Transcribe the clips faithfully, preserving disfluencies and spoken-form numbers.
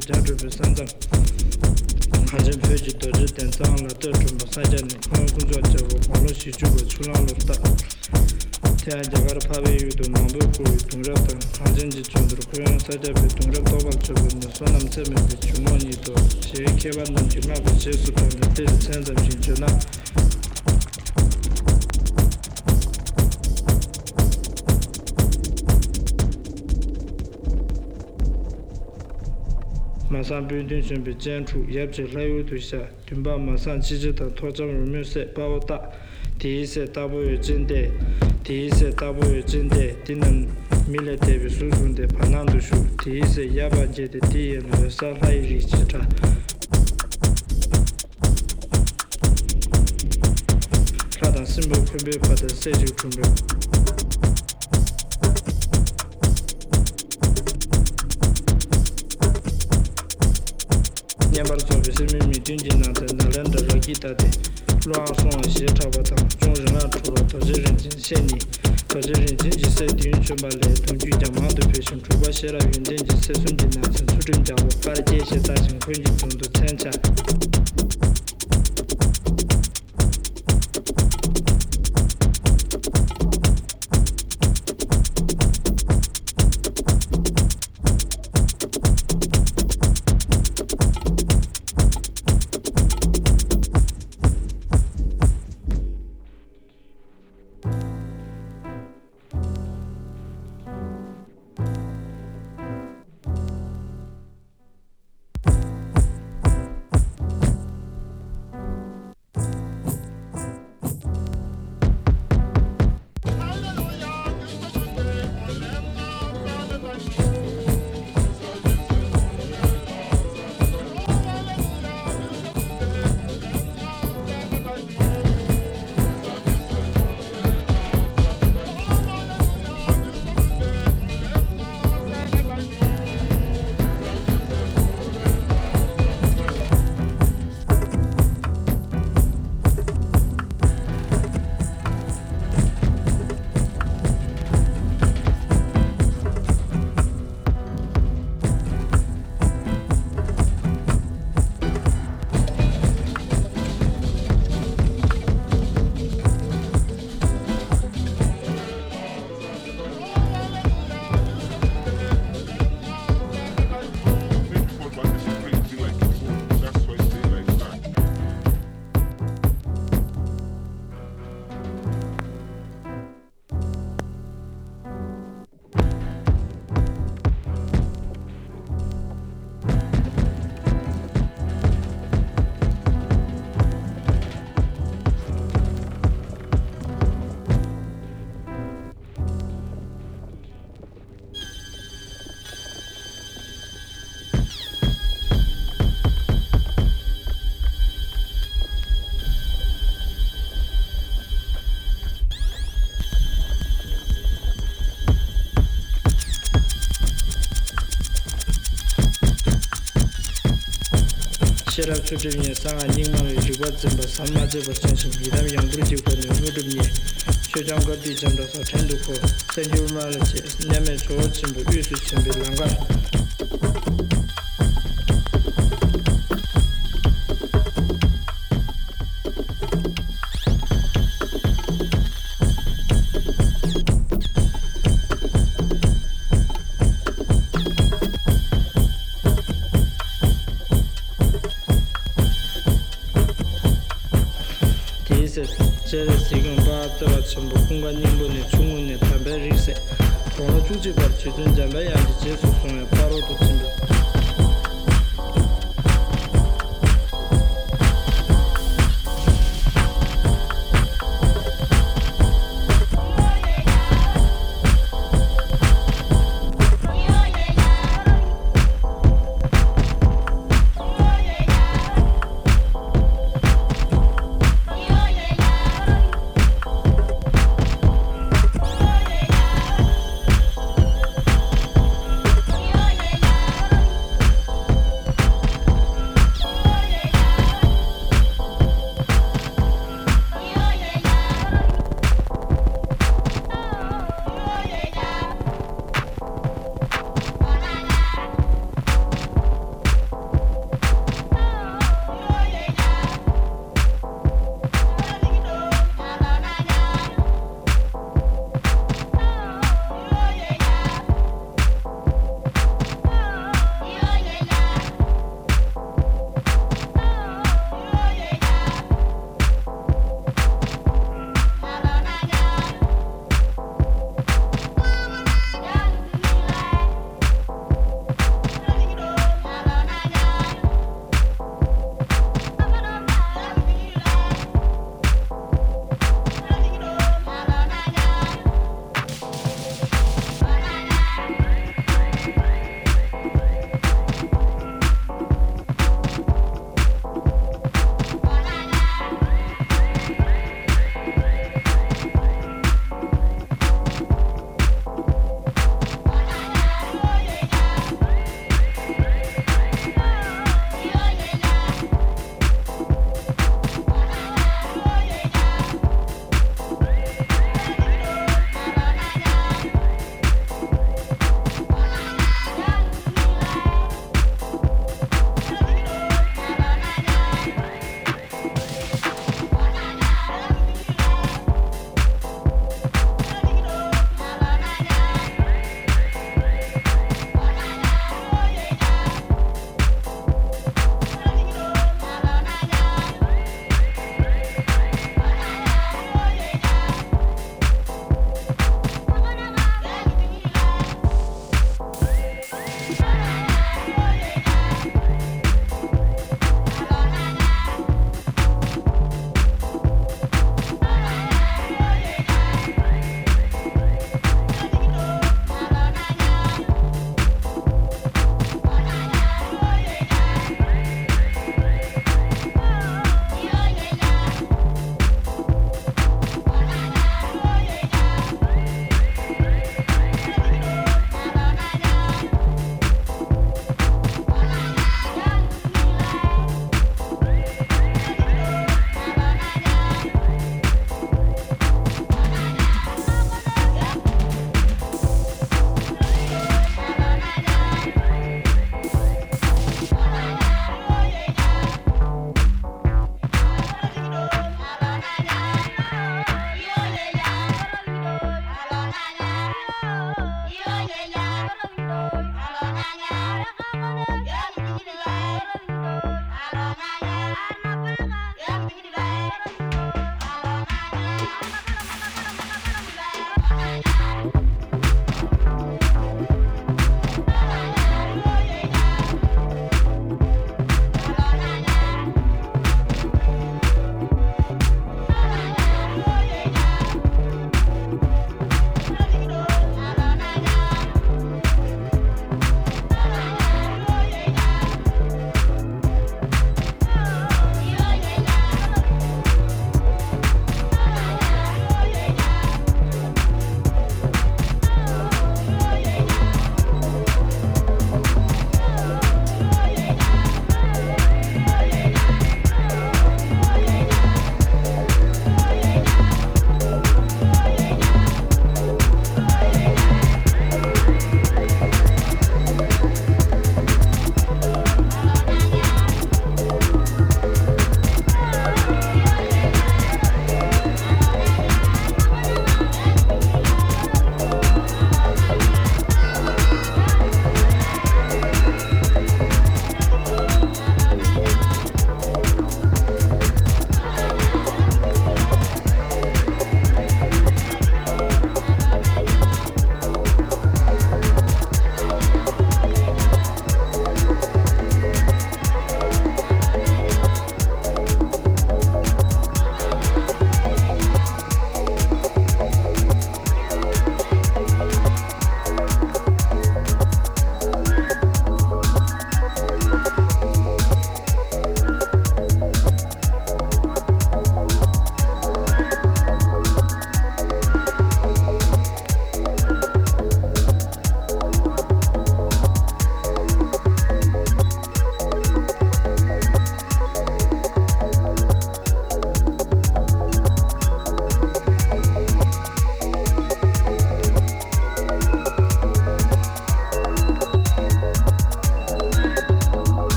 the Masan building should be gentle, yet to share. Timba Masan Chizit and Totam music, Bauta, Tis a double agenda, Tis a double agenda, Dinam military Susan de Panandushu, Tis a Yaba Jet D and the Sahai Richita. Rather simple could be for the stage you can Shirab Jimmy, Sana Ningman, you got them, but some other potential become young British for the good of me. Shujam got these and also tend to call. Send your mallet, name it to watch him, but use it in the language.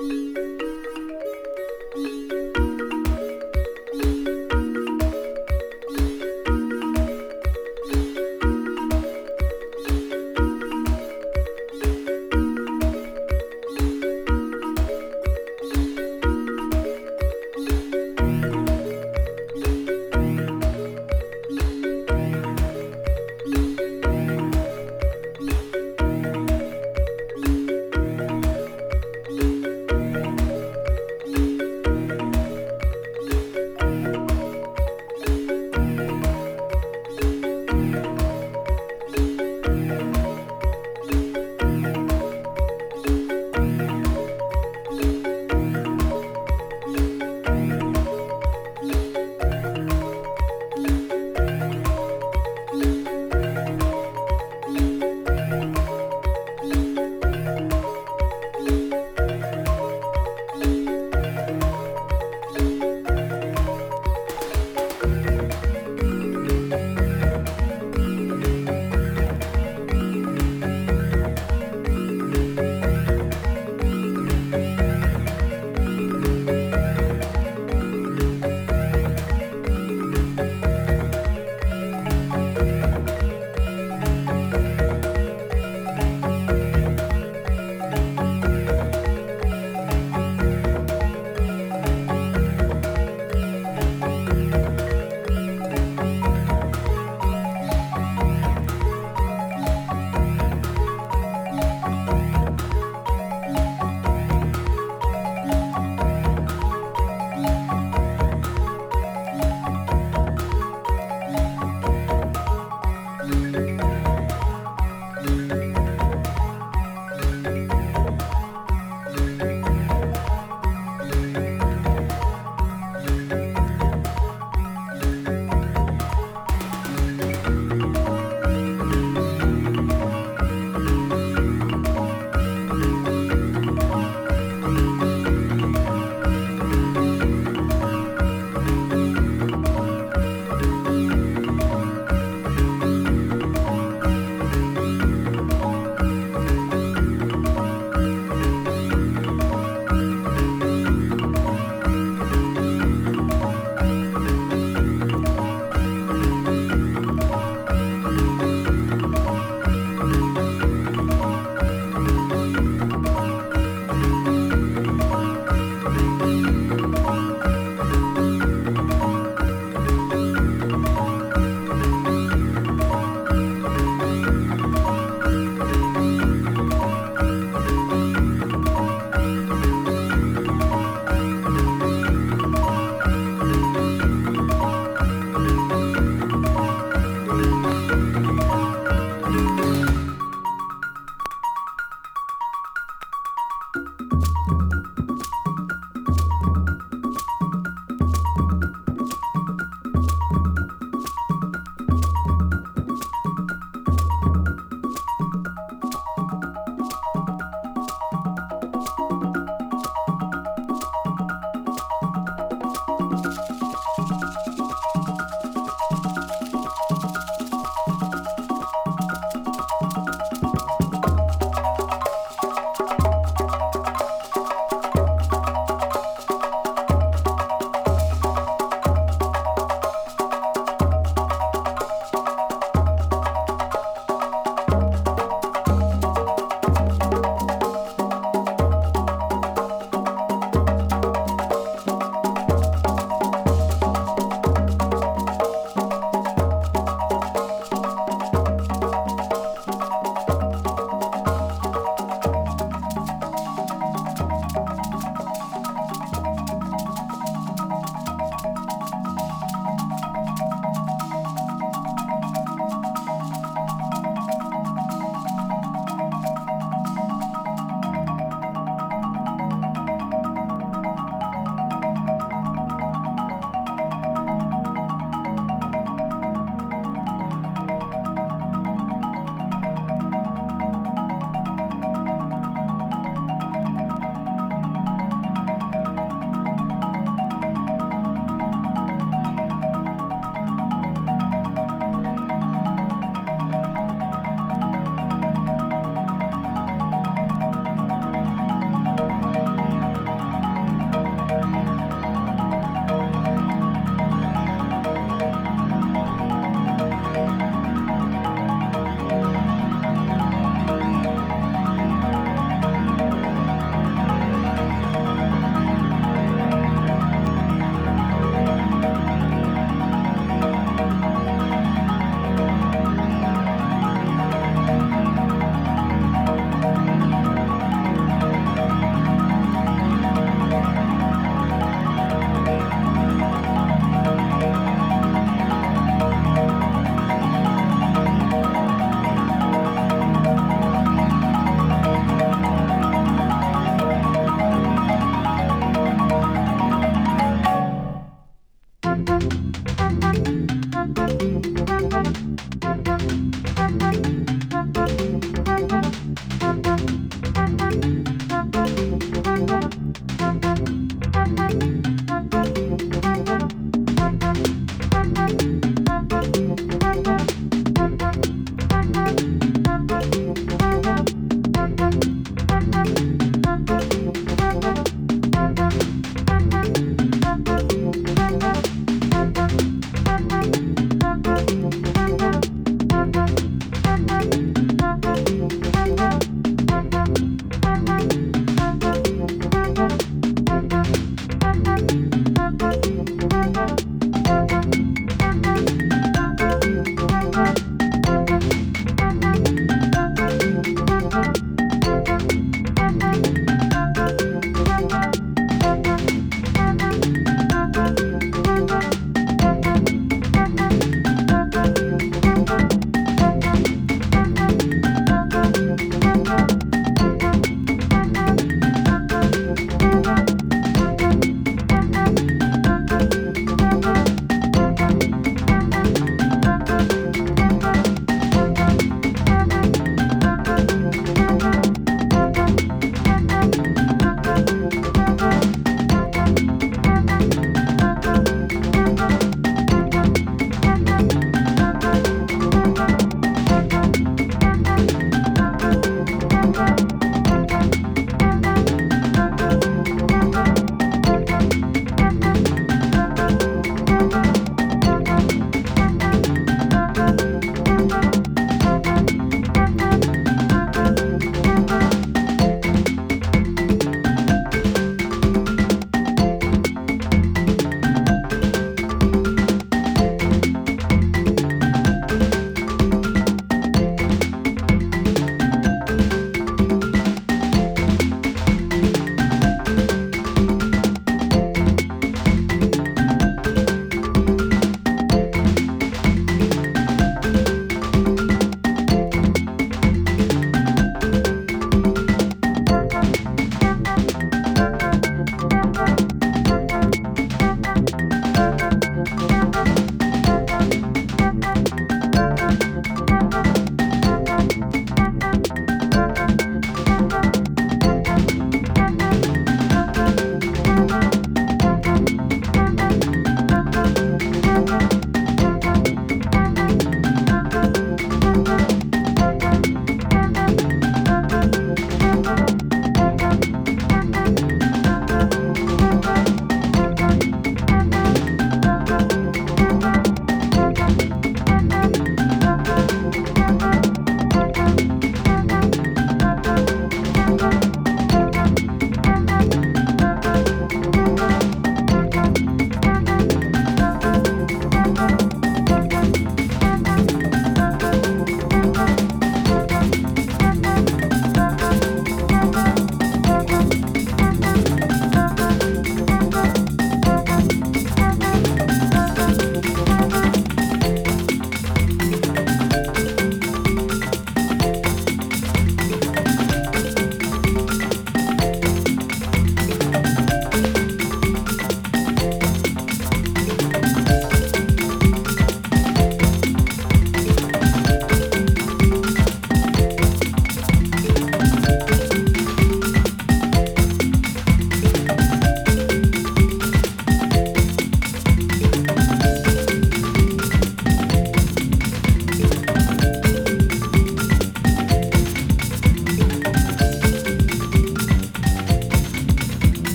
Thank you.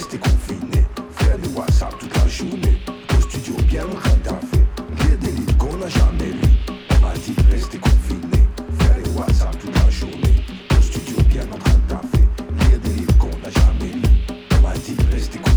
rester confiné, faire des WhatsApp toute la journée, au studio bien ratafé, les délits qu'on n'a jamais lu. On m'a dit rester confiné, faire des WhatsApp toute la journée, au studio bien ratafé, les délits qu'on n'a jamais lu. On m'a dit rester confiné.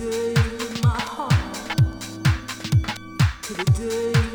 the day in my heart, to the day.